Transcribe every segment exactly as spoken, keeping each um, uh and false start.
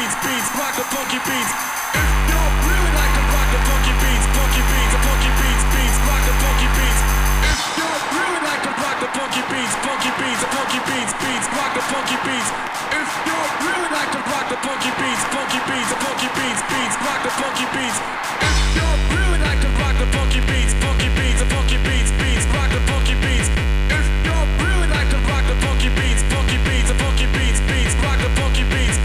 beats, beats, rock the funky beats. If you really like to rock the funky beats, funky beats, the funky beats, beats, rock the funky beats. If you really like to rock the funky beats, funky beats, the funky beats, beats, rock the funky beats. If you really like to rock the funky beats, funky beats, the funky beats, beats, rock the funky beats. If you really like to rock the funky beats, funky beats, the funky beats, beats, rock the funky beats. If you really like to rock the funky beats, funky beats, the funky beats, beats, rock the funky beats.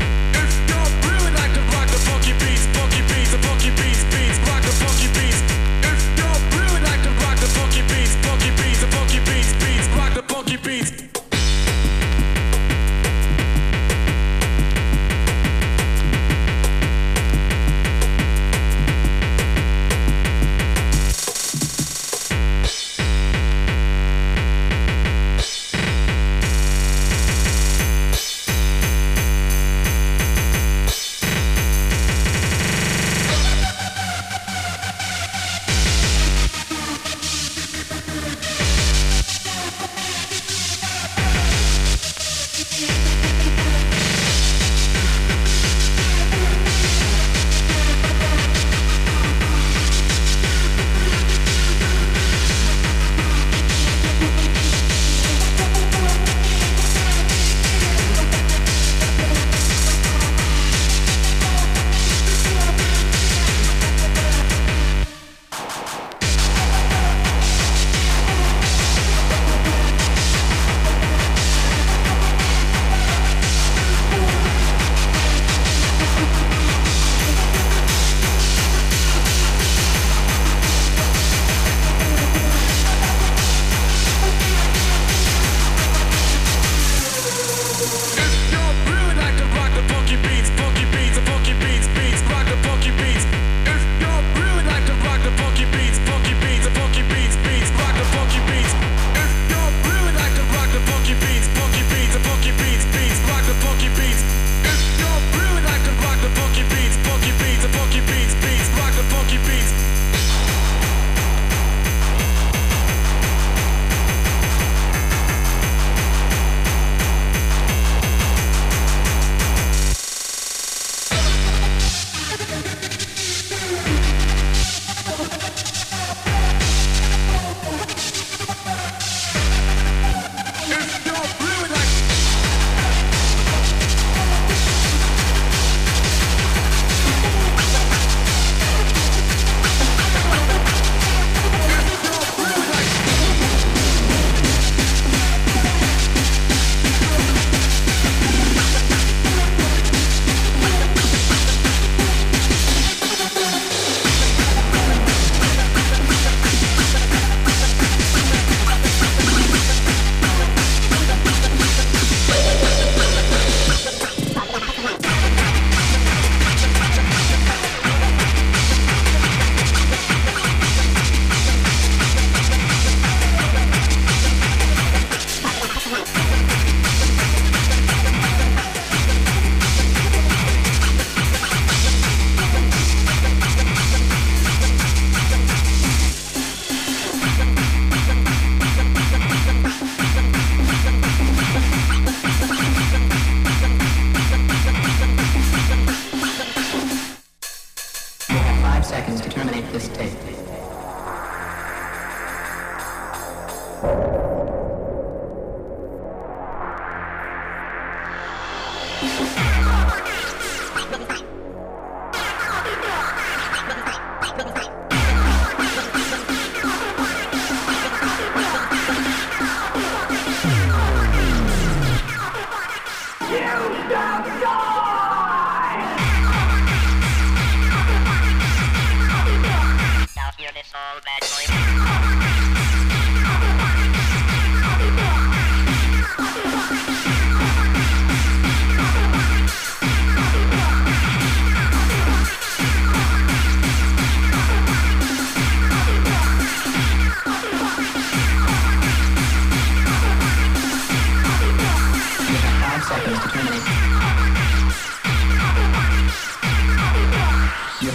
You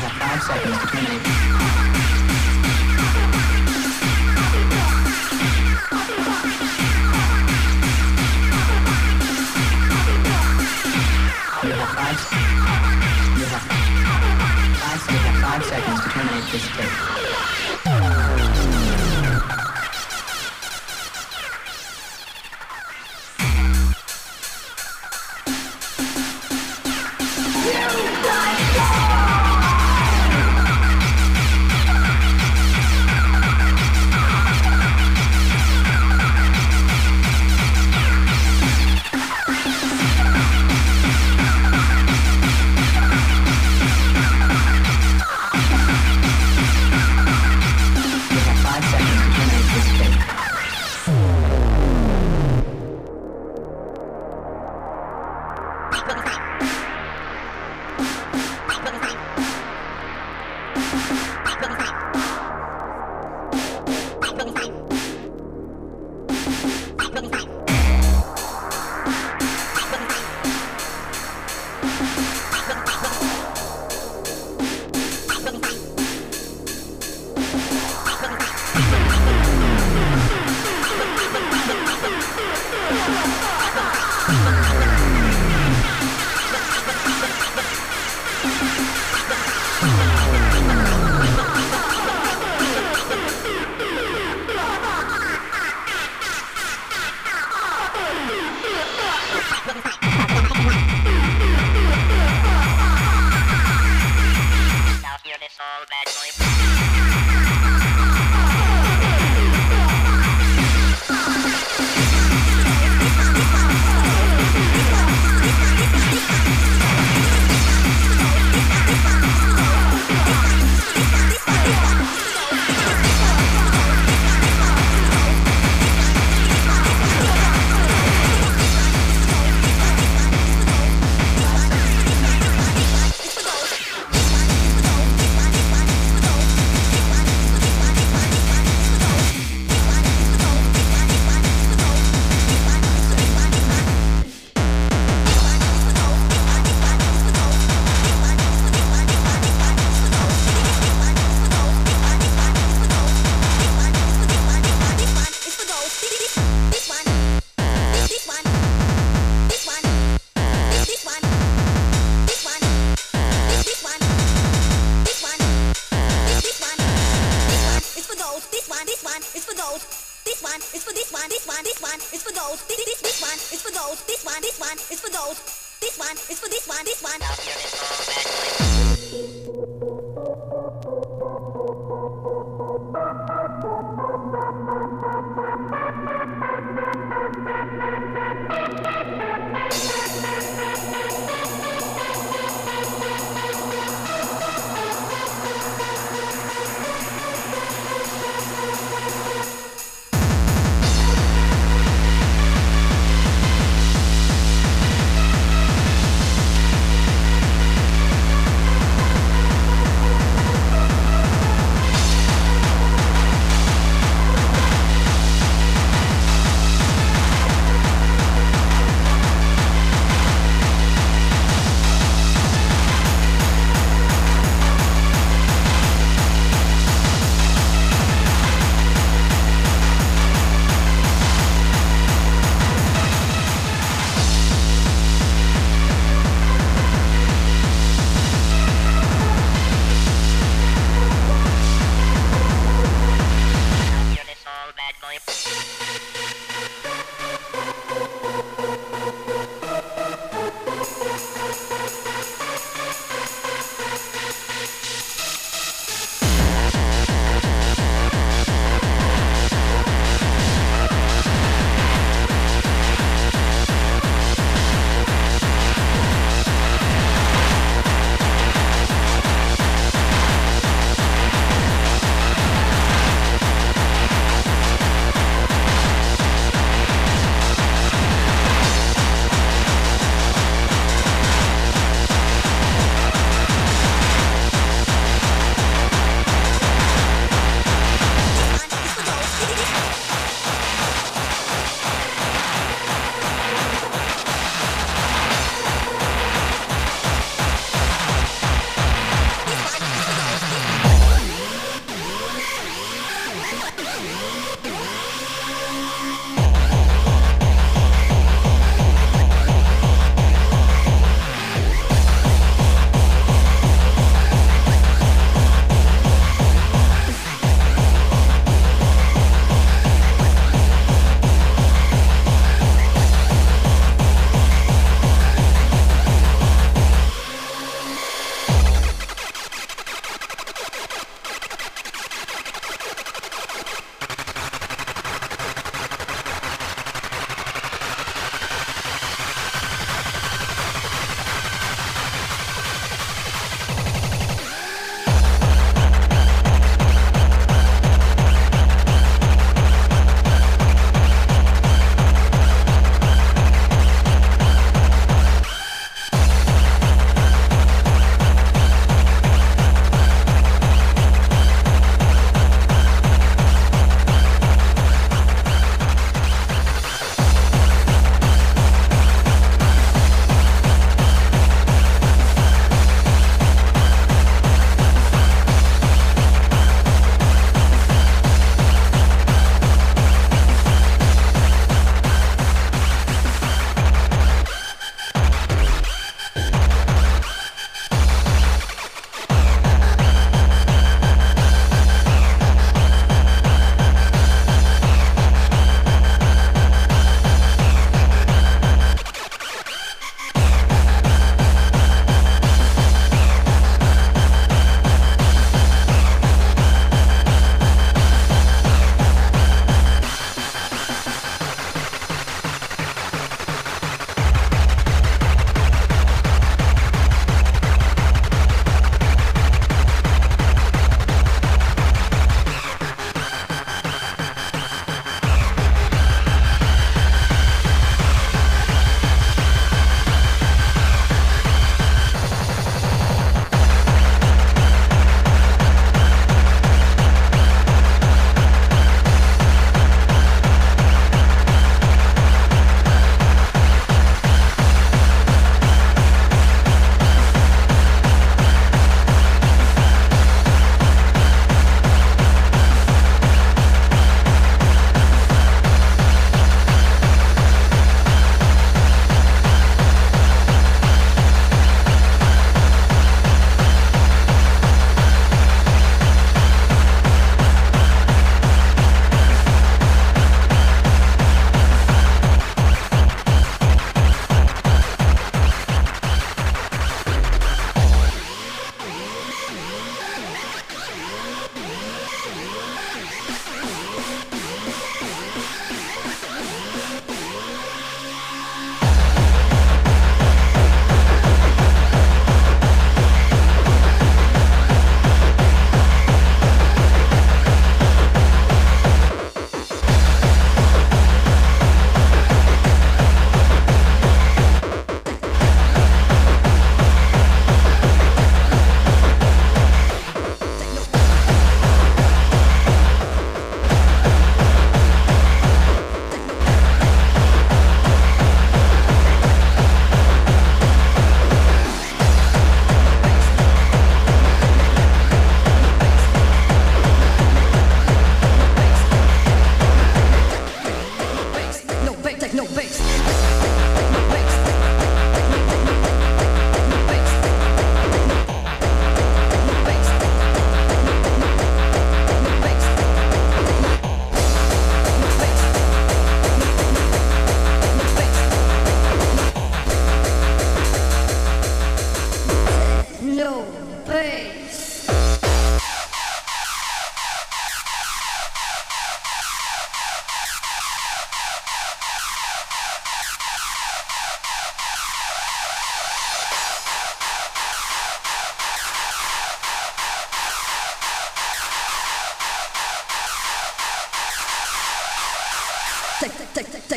have five seconds.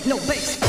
techno bass.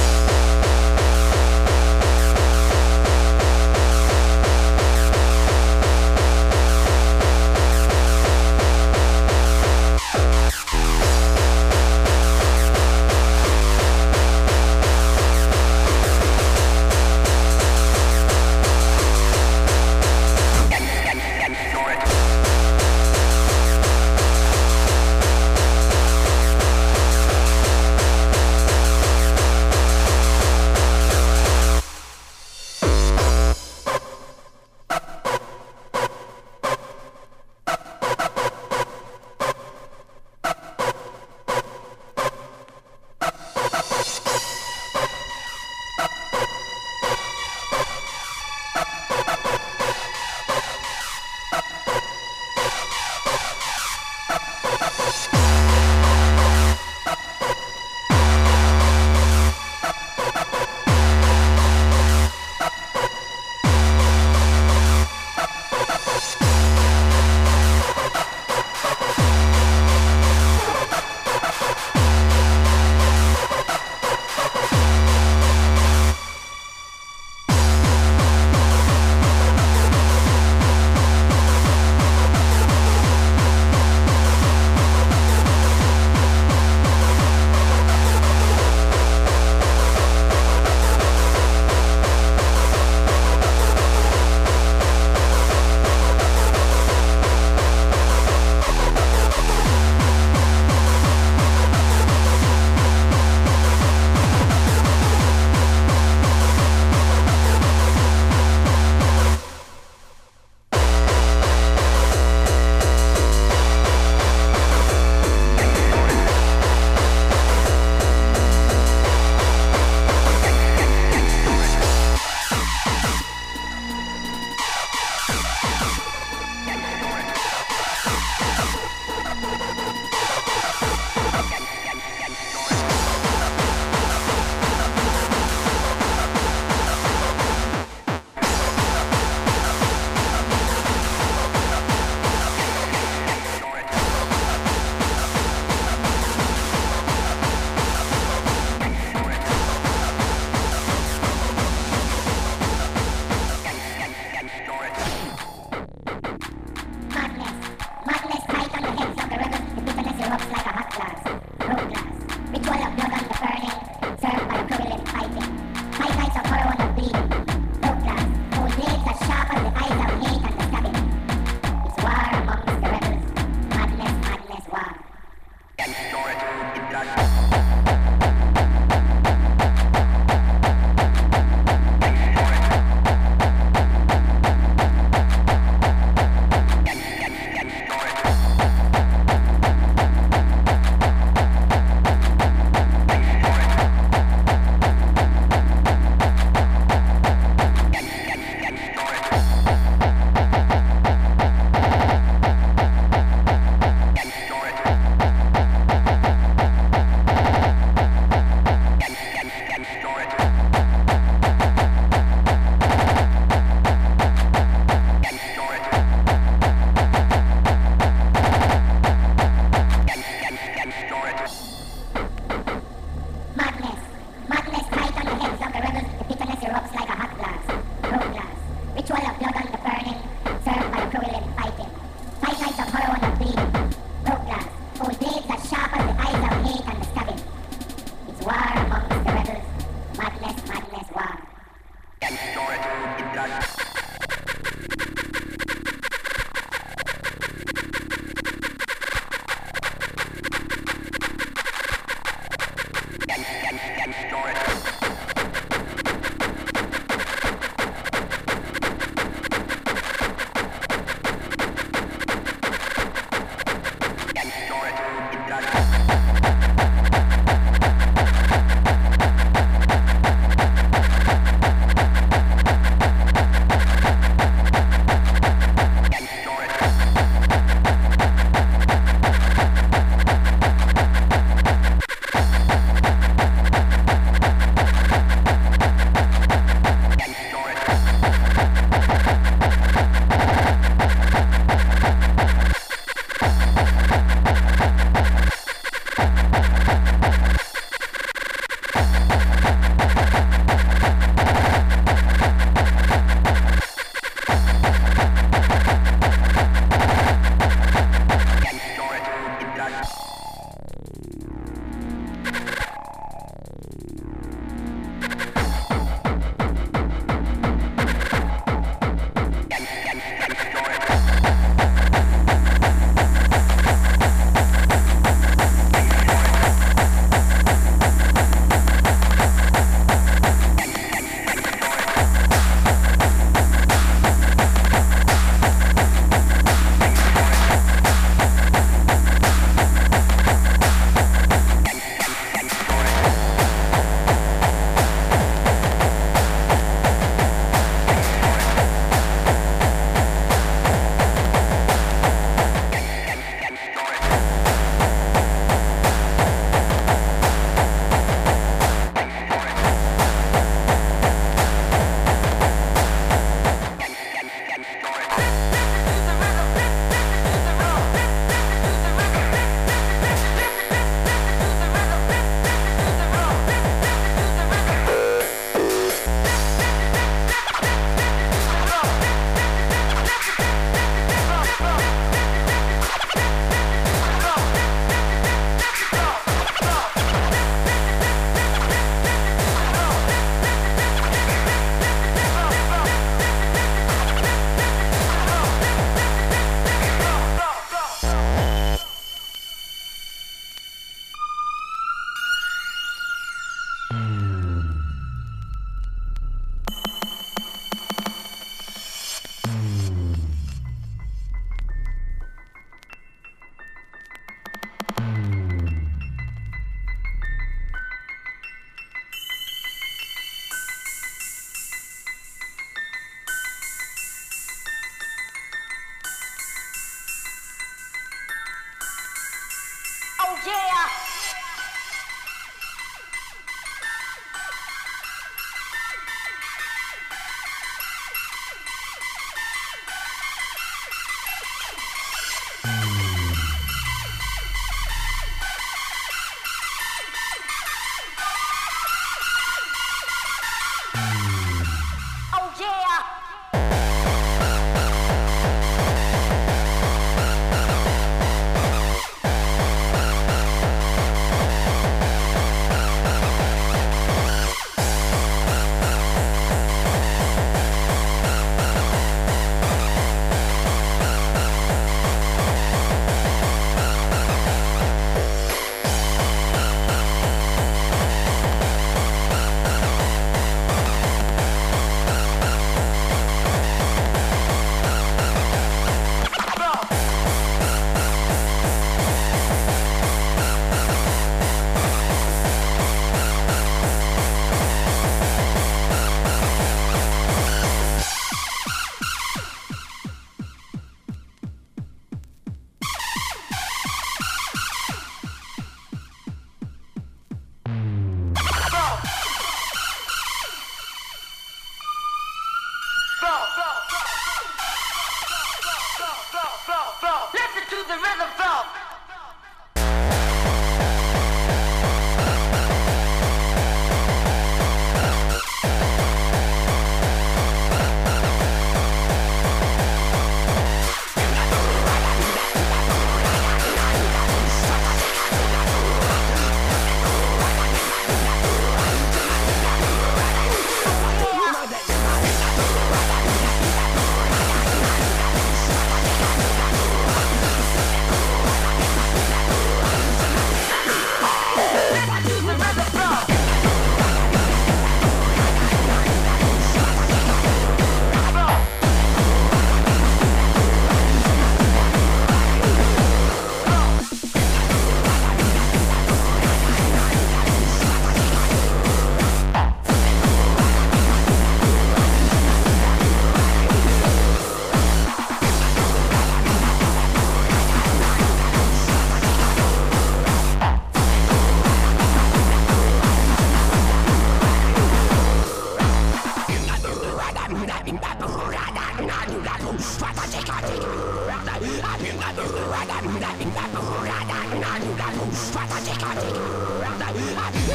We get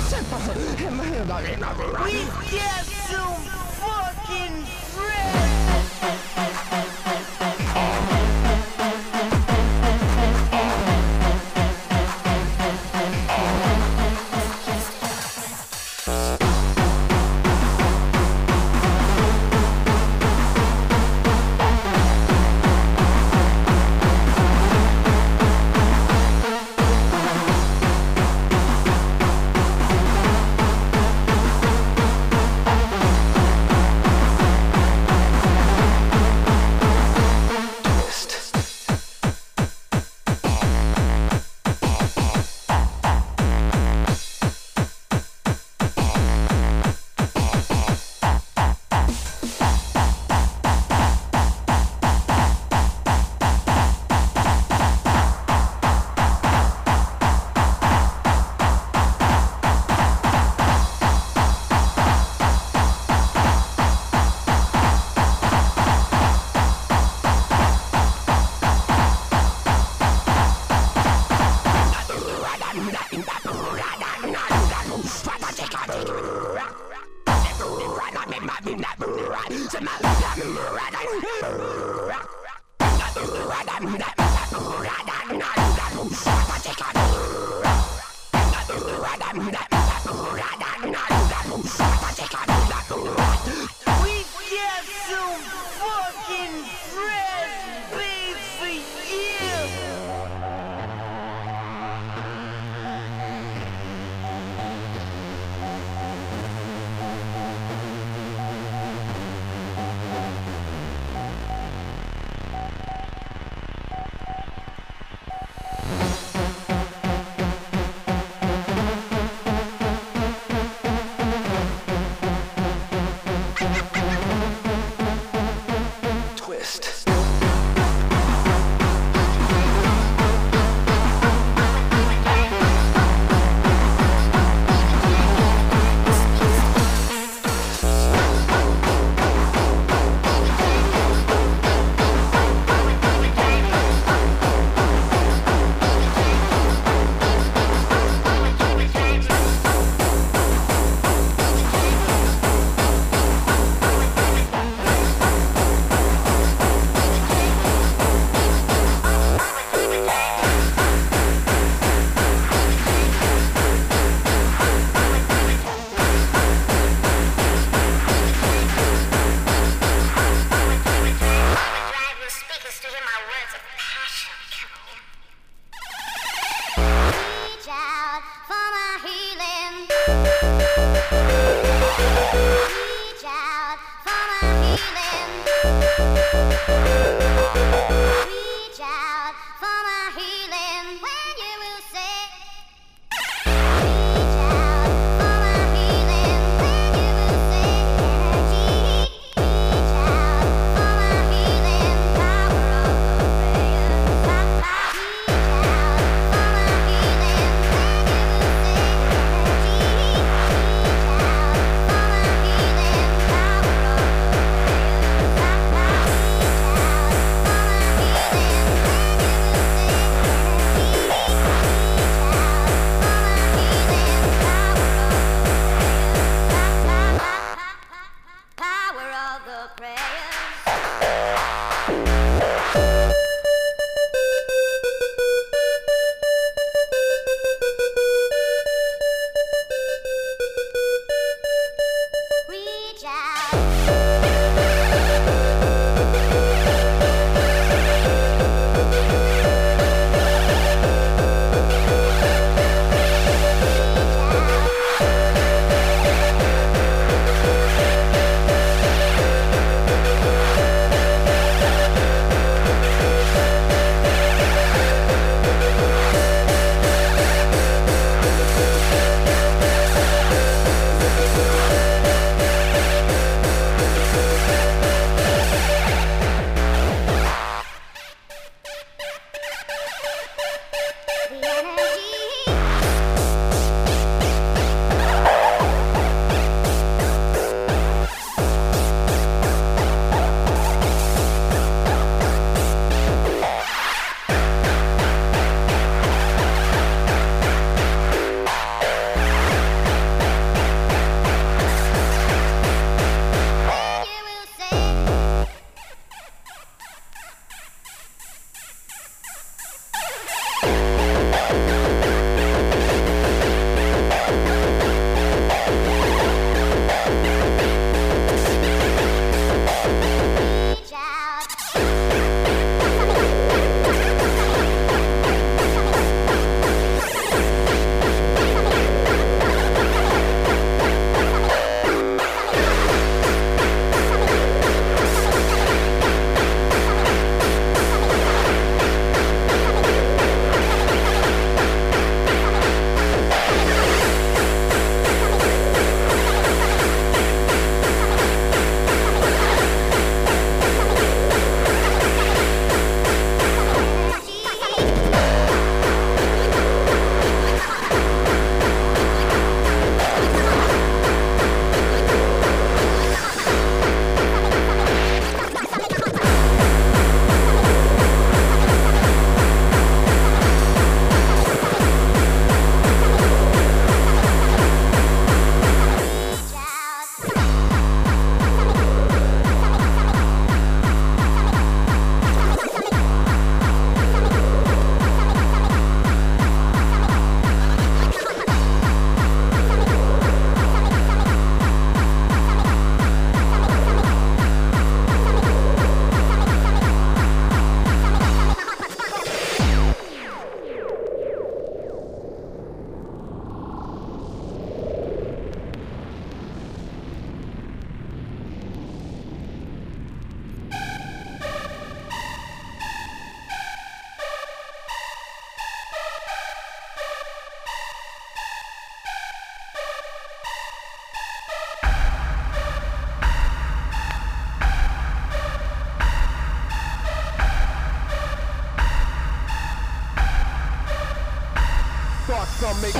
some fucking friends! We'll be right back. make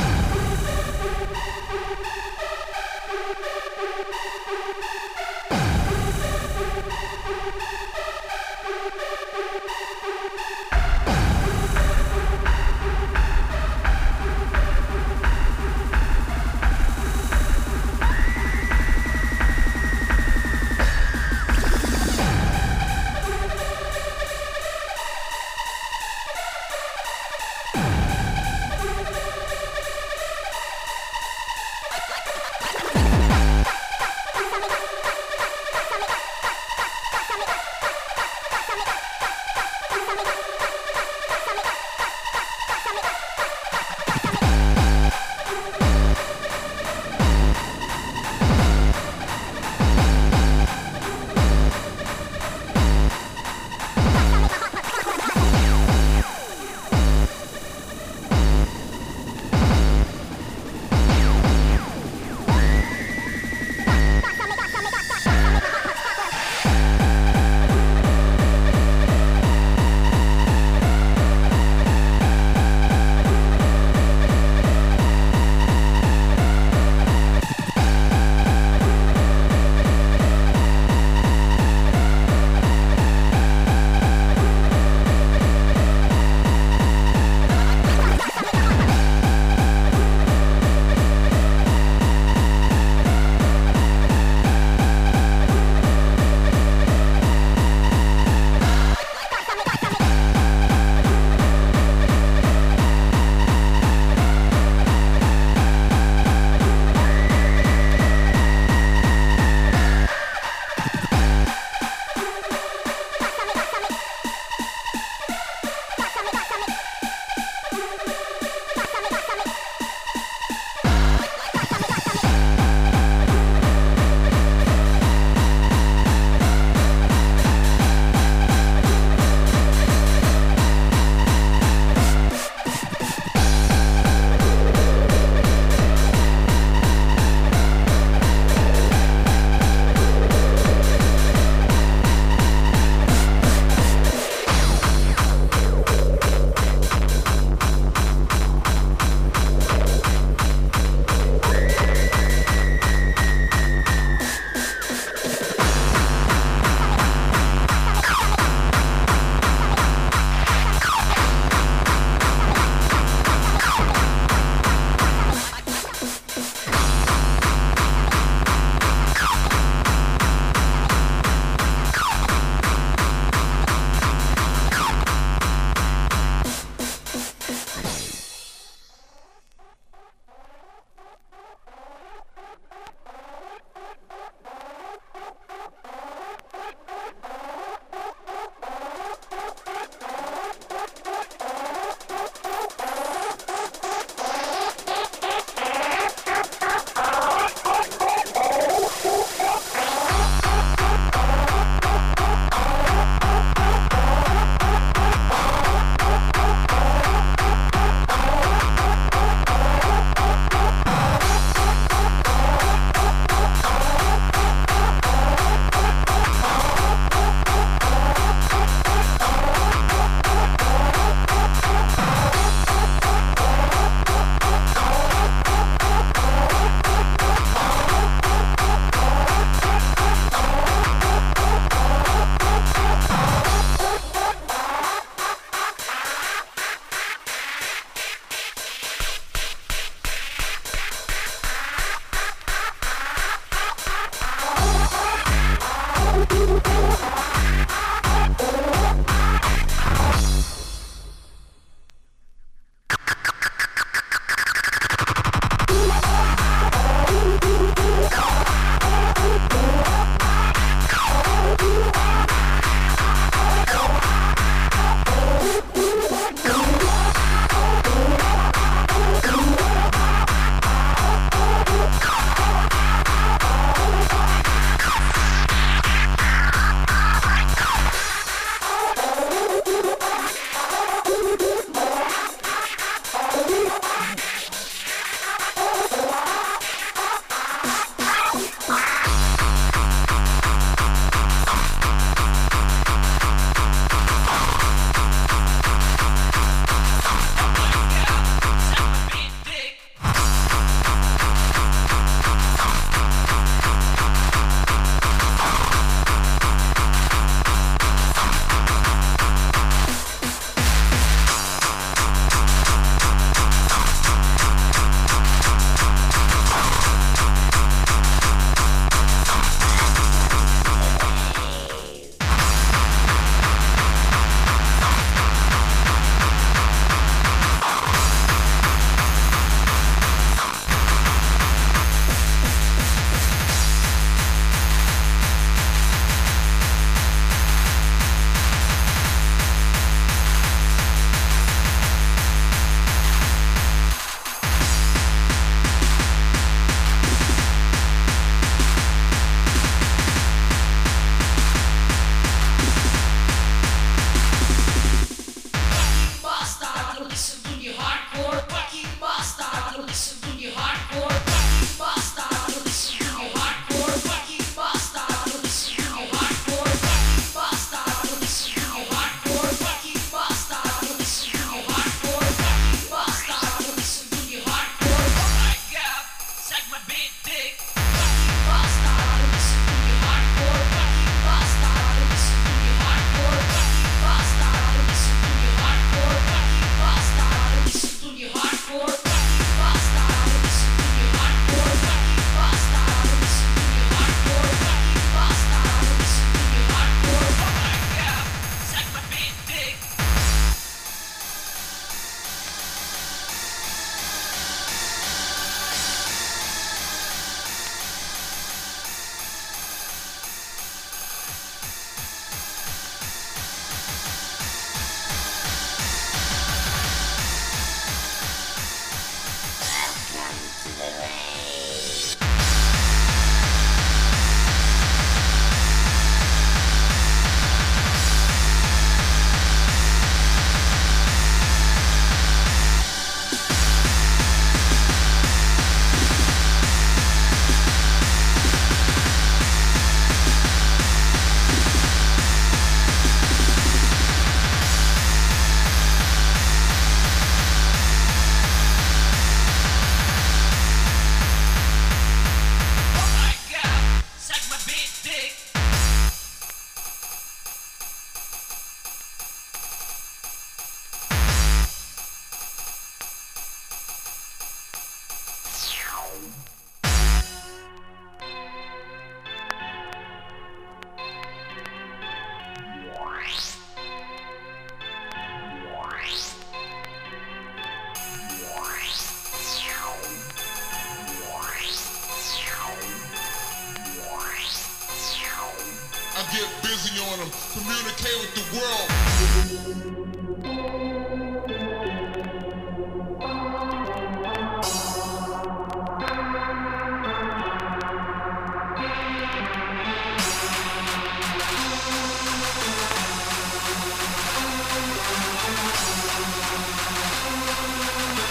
get busy on them. Communicate with the world.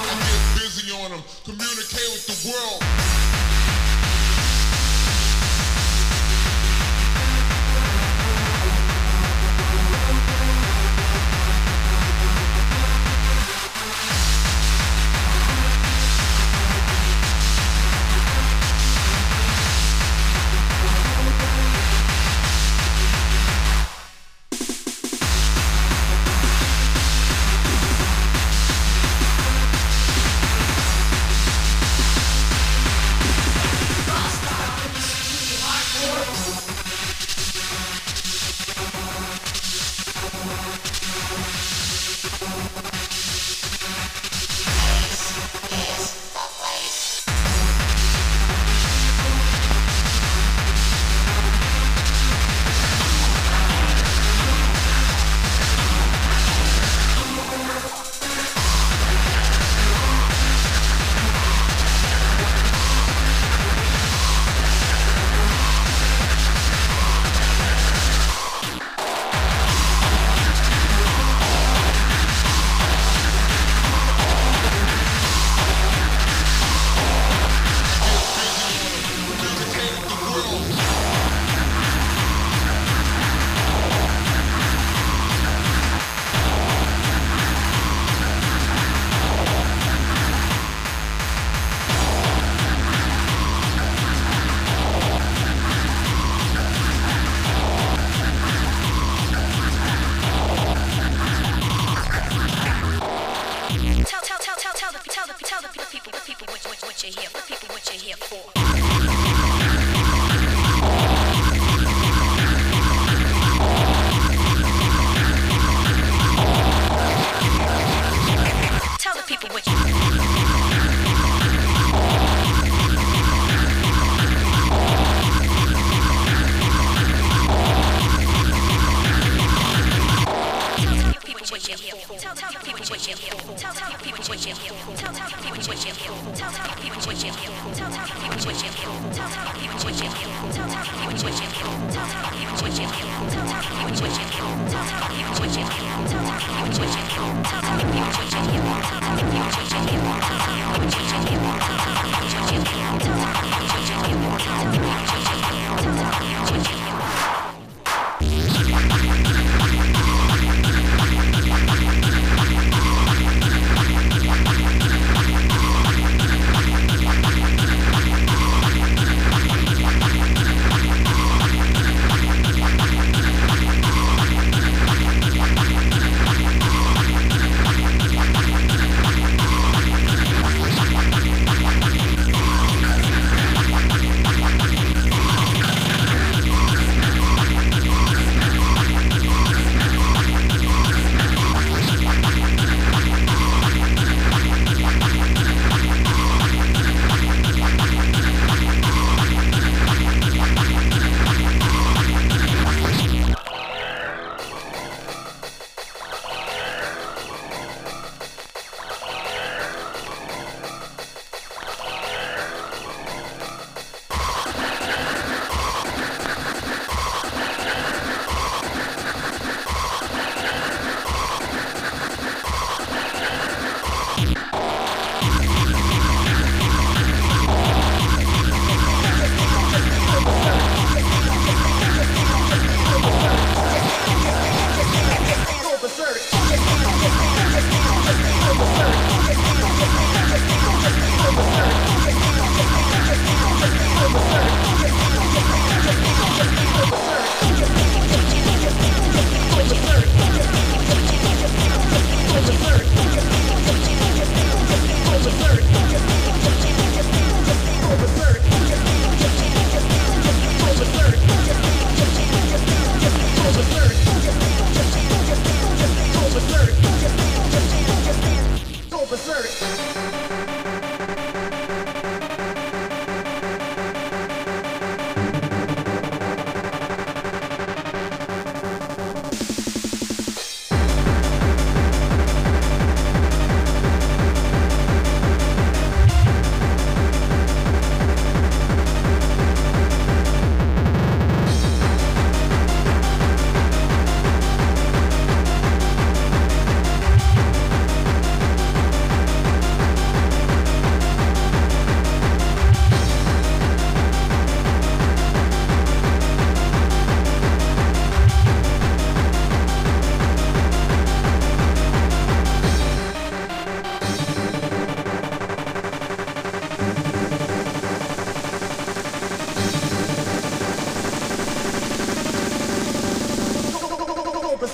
I get busy on them. Communicate with the world.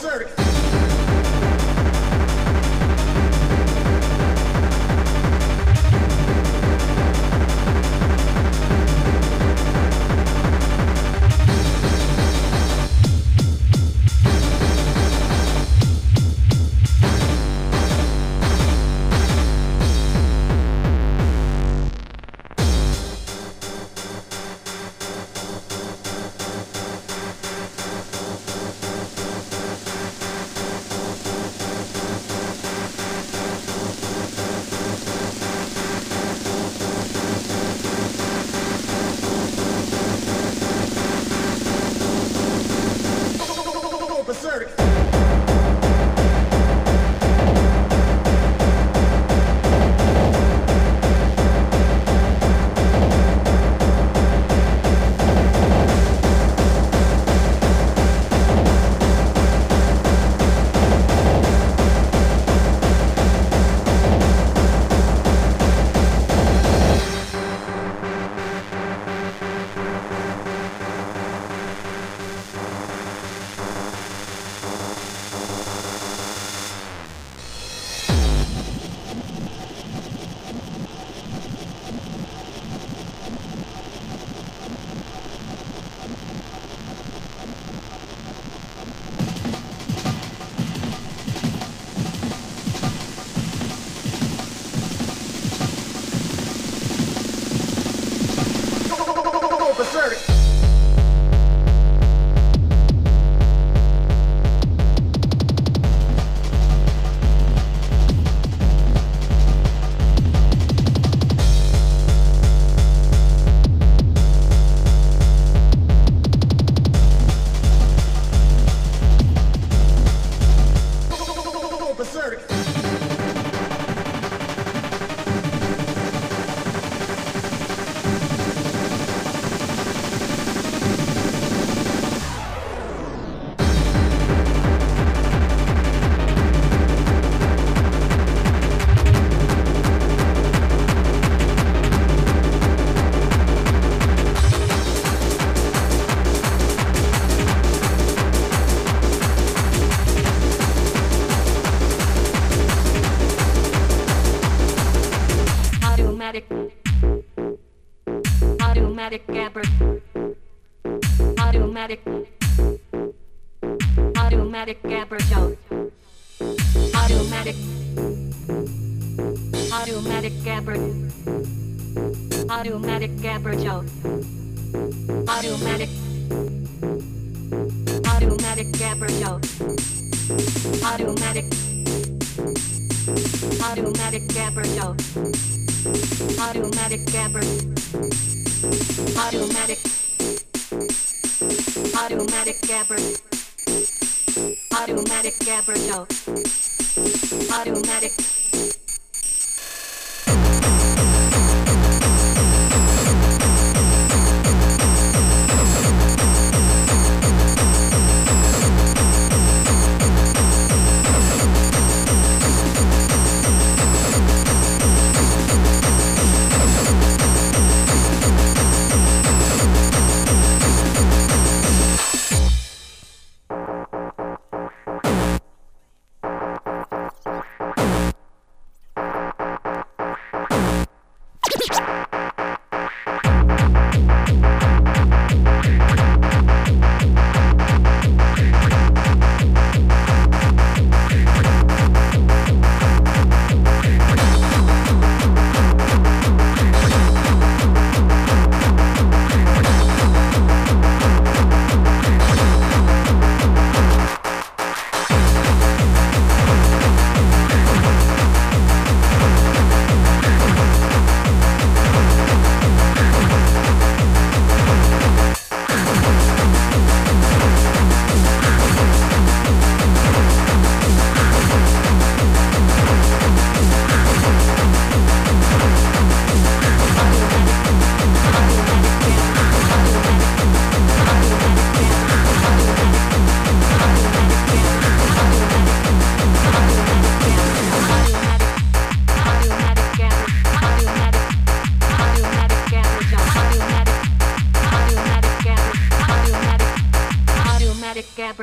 circuit.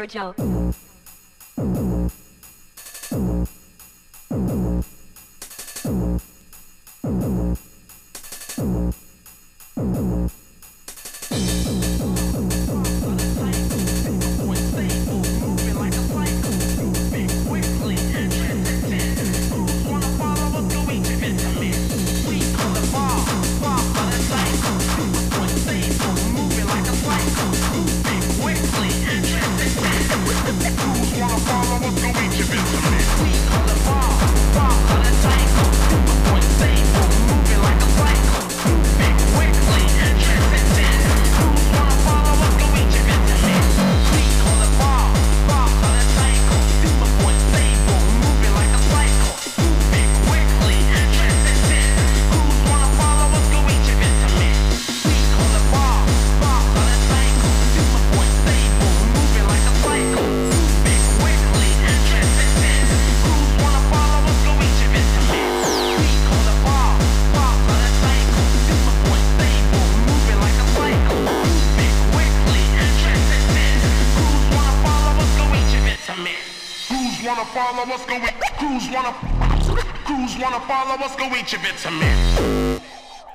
Joe. Let's go eat your bits of meat.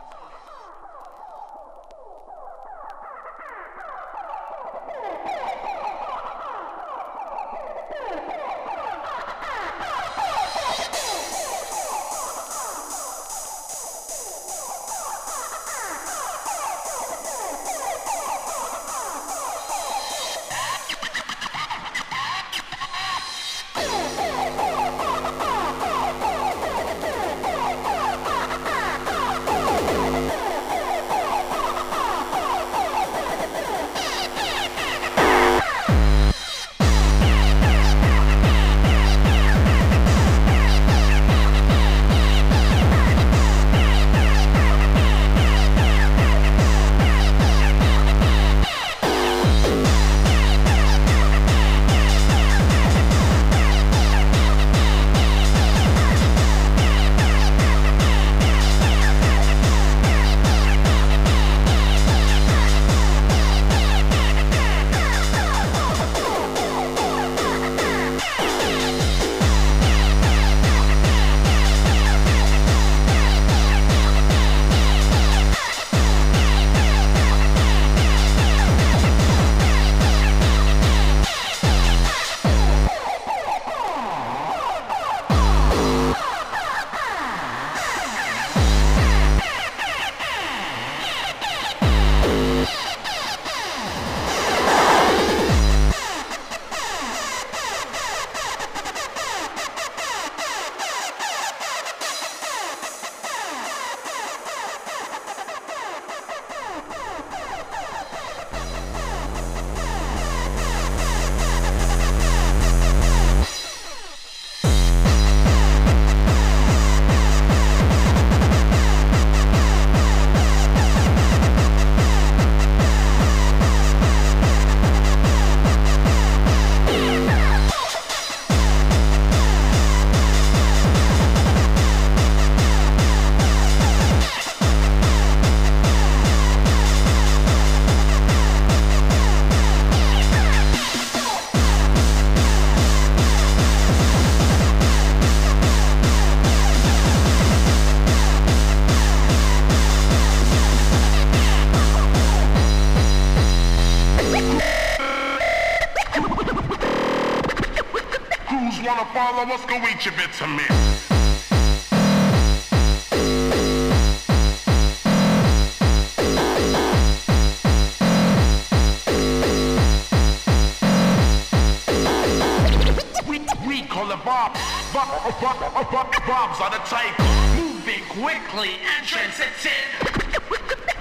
We call it Bob. Bob, Bob, Bob, Bob, Bob's are the type. Moving quickly, entrance it's in.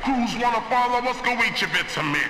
Who's wanna follow? Let's go eat your bits of meat.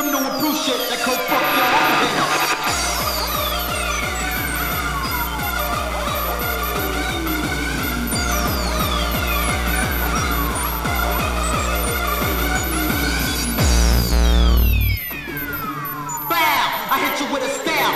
Some new blue shit that could fuck your own head up. Bow! I hit you with a stab!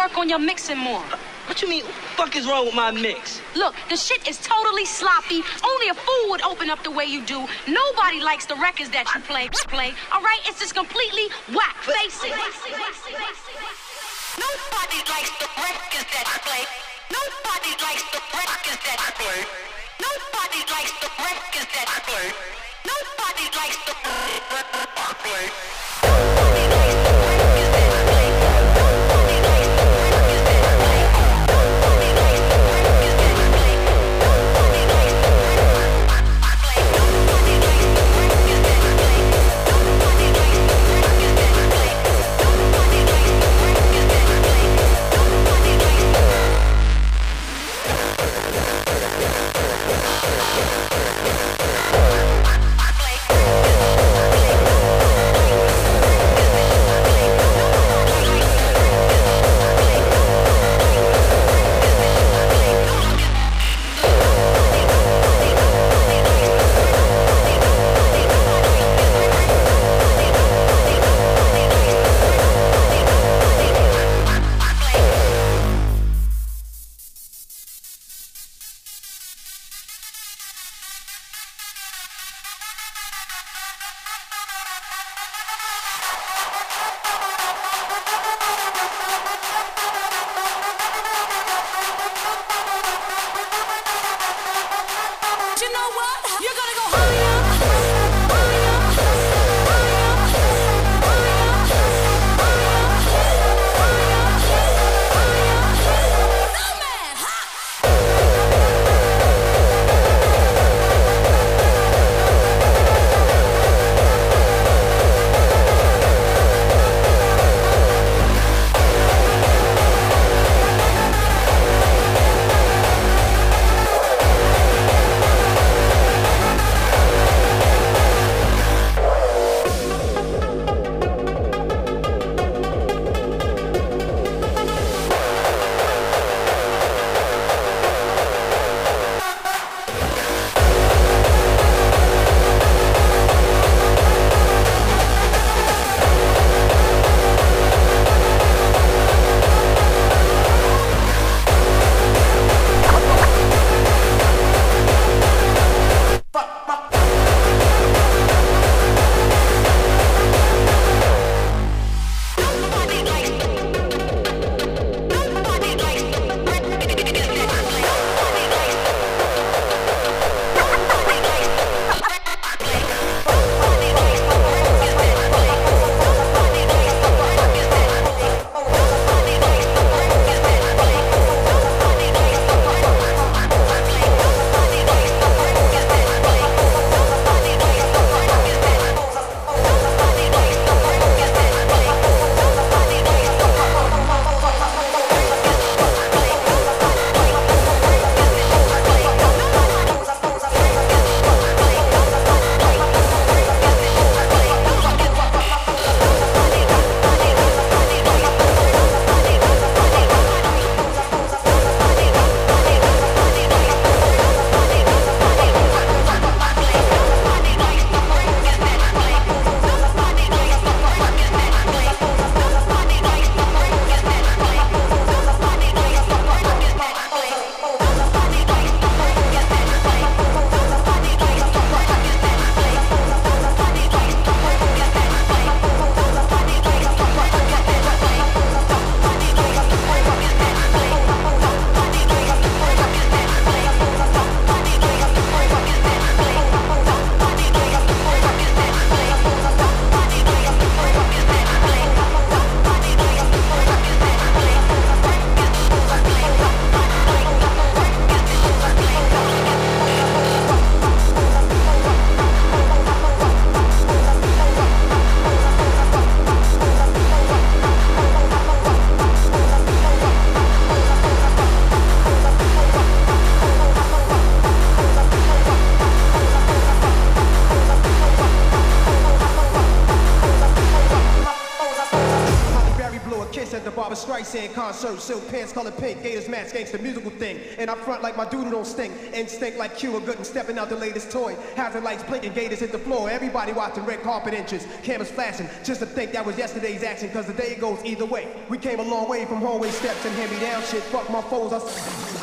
work on your mixing more. What you mean, what the fuck is wrong with my mix? Look, the shit is totally sloppy. Only a fool would open up the way you do. Nobody likes the records that you play, play. All right? It's just completely whack. Face it. Nobody likes the records that I play. Nobody likes the records that I play. Nobody likes the records that I play. Nobody likes the records that I play. Nobody likes the records that I play. Nobody likes the records that I play. Nobody likes the records that I play. Nobody likes the records that I play. Nobody likes the records that I play. Nobody likes the records that I play. Nobody likes the records that I play. Nobody likes the I play. in concert, silk pants, color pink, gators, mask, gangsta, musical thing. And I front like my doodle don't stink, instinct like Q and good and stepping out the latest toy. Hazard lights blinking, gators hit the floor. Everybody watching red carpet inches, cameras flashing, just to think that was yesterday's action, cause the day goes either way. We came a long way from hallway steps and hand me down shit. Fuck my foes, I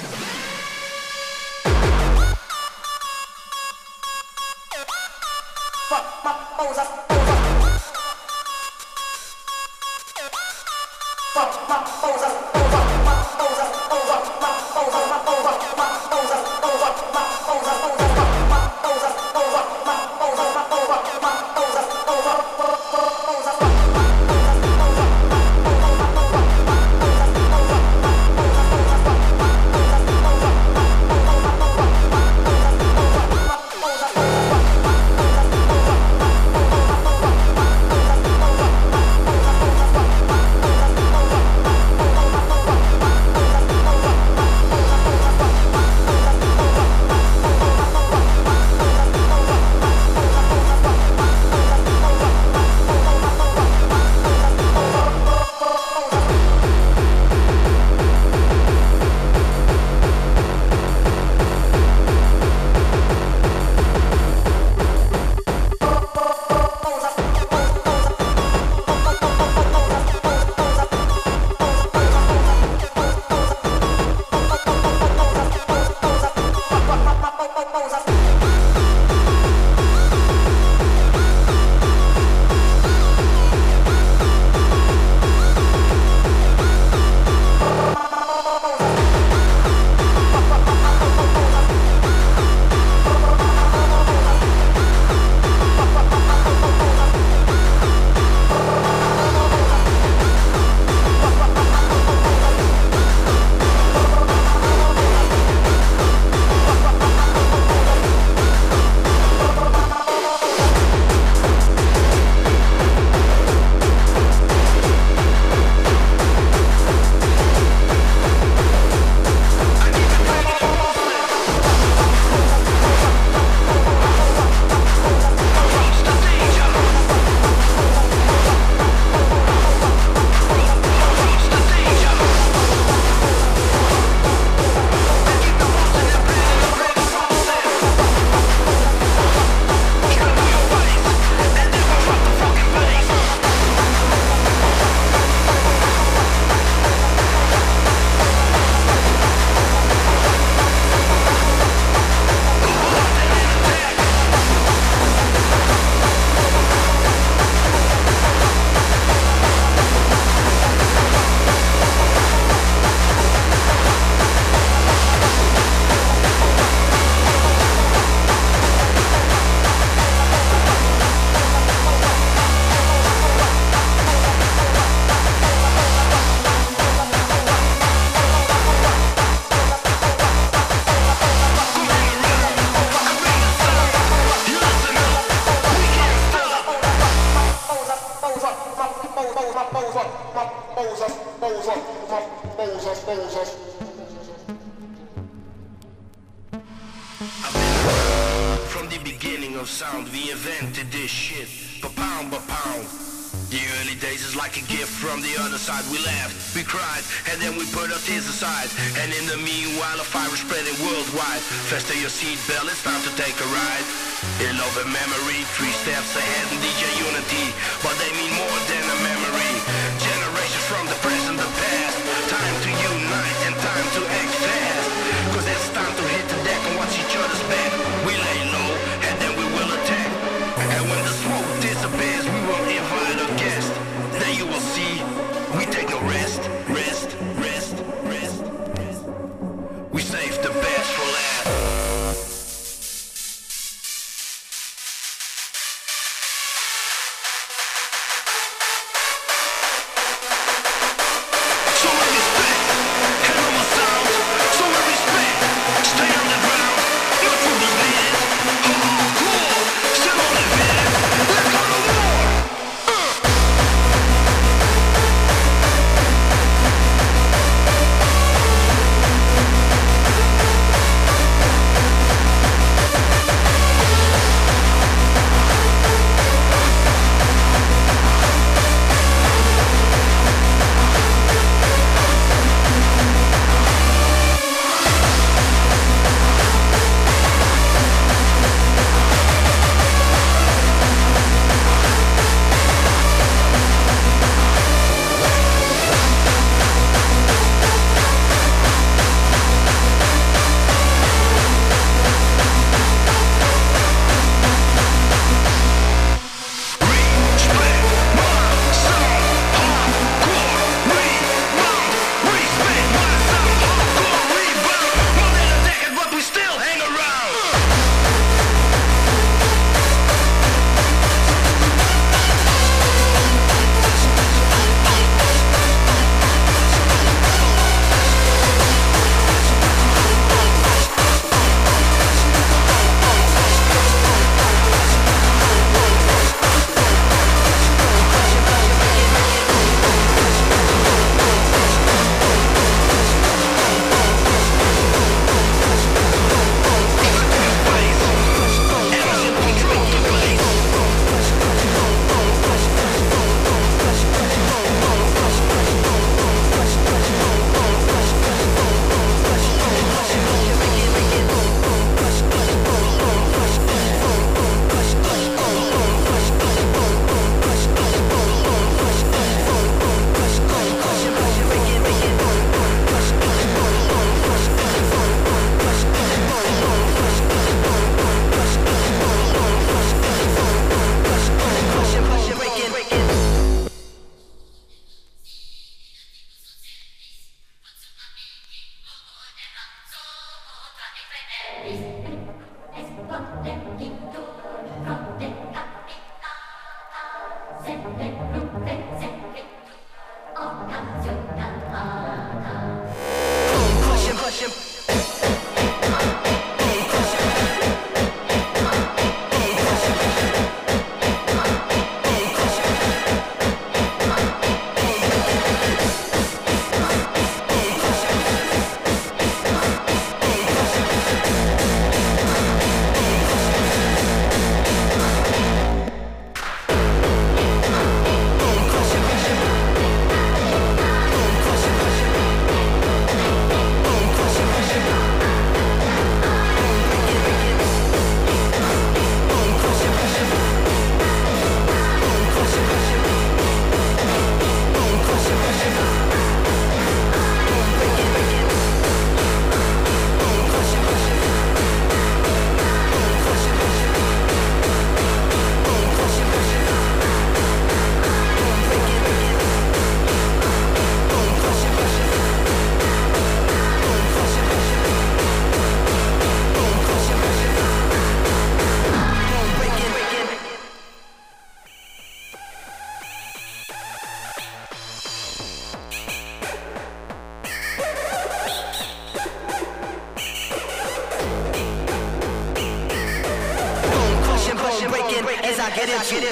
As I get into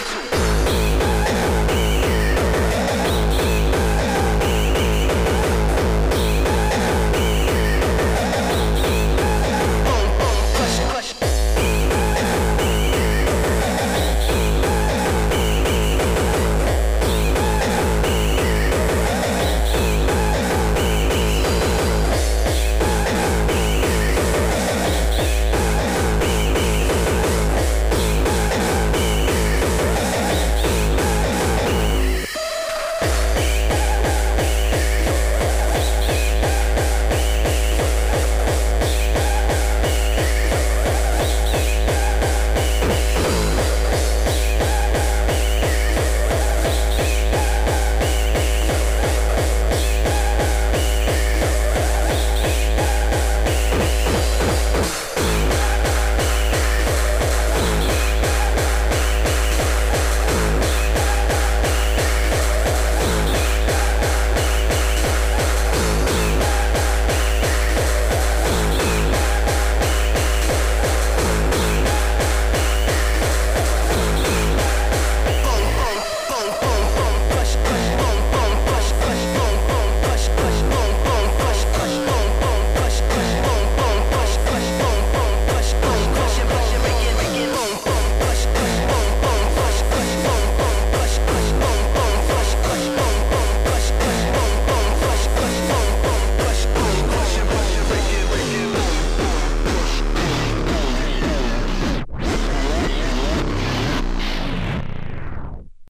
it.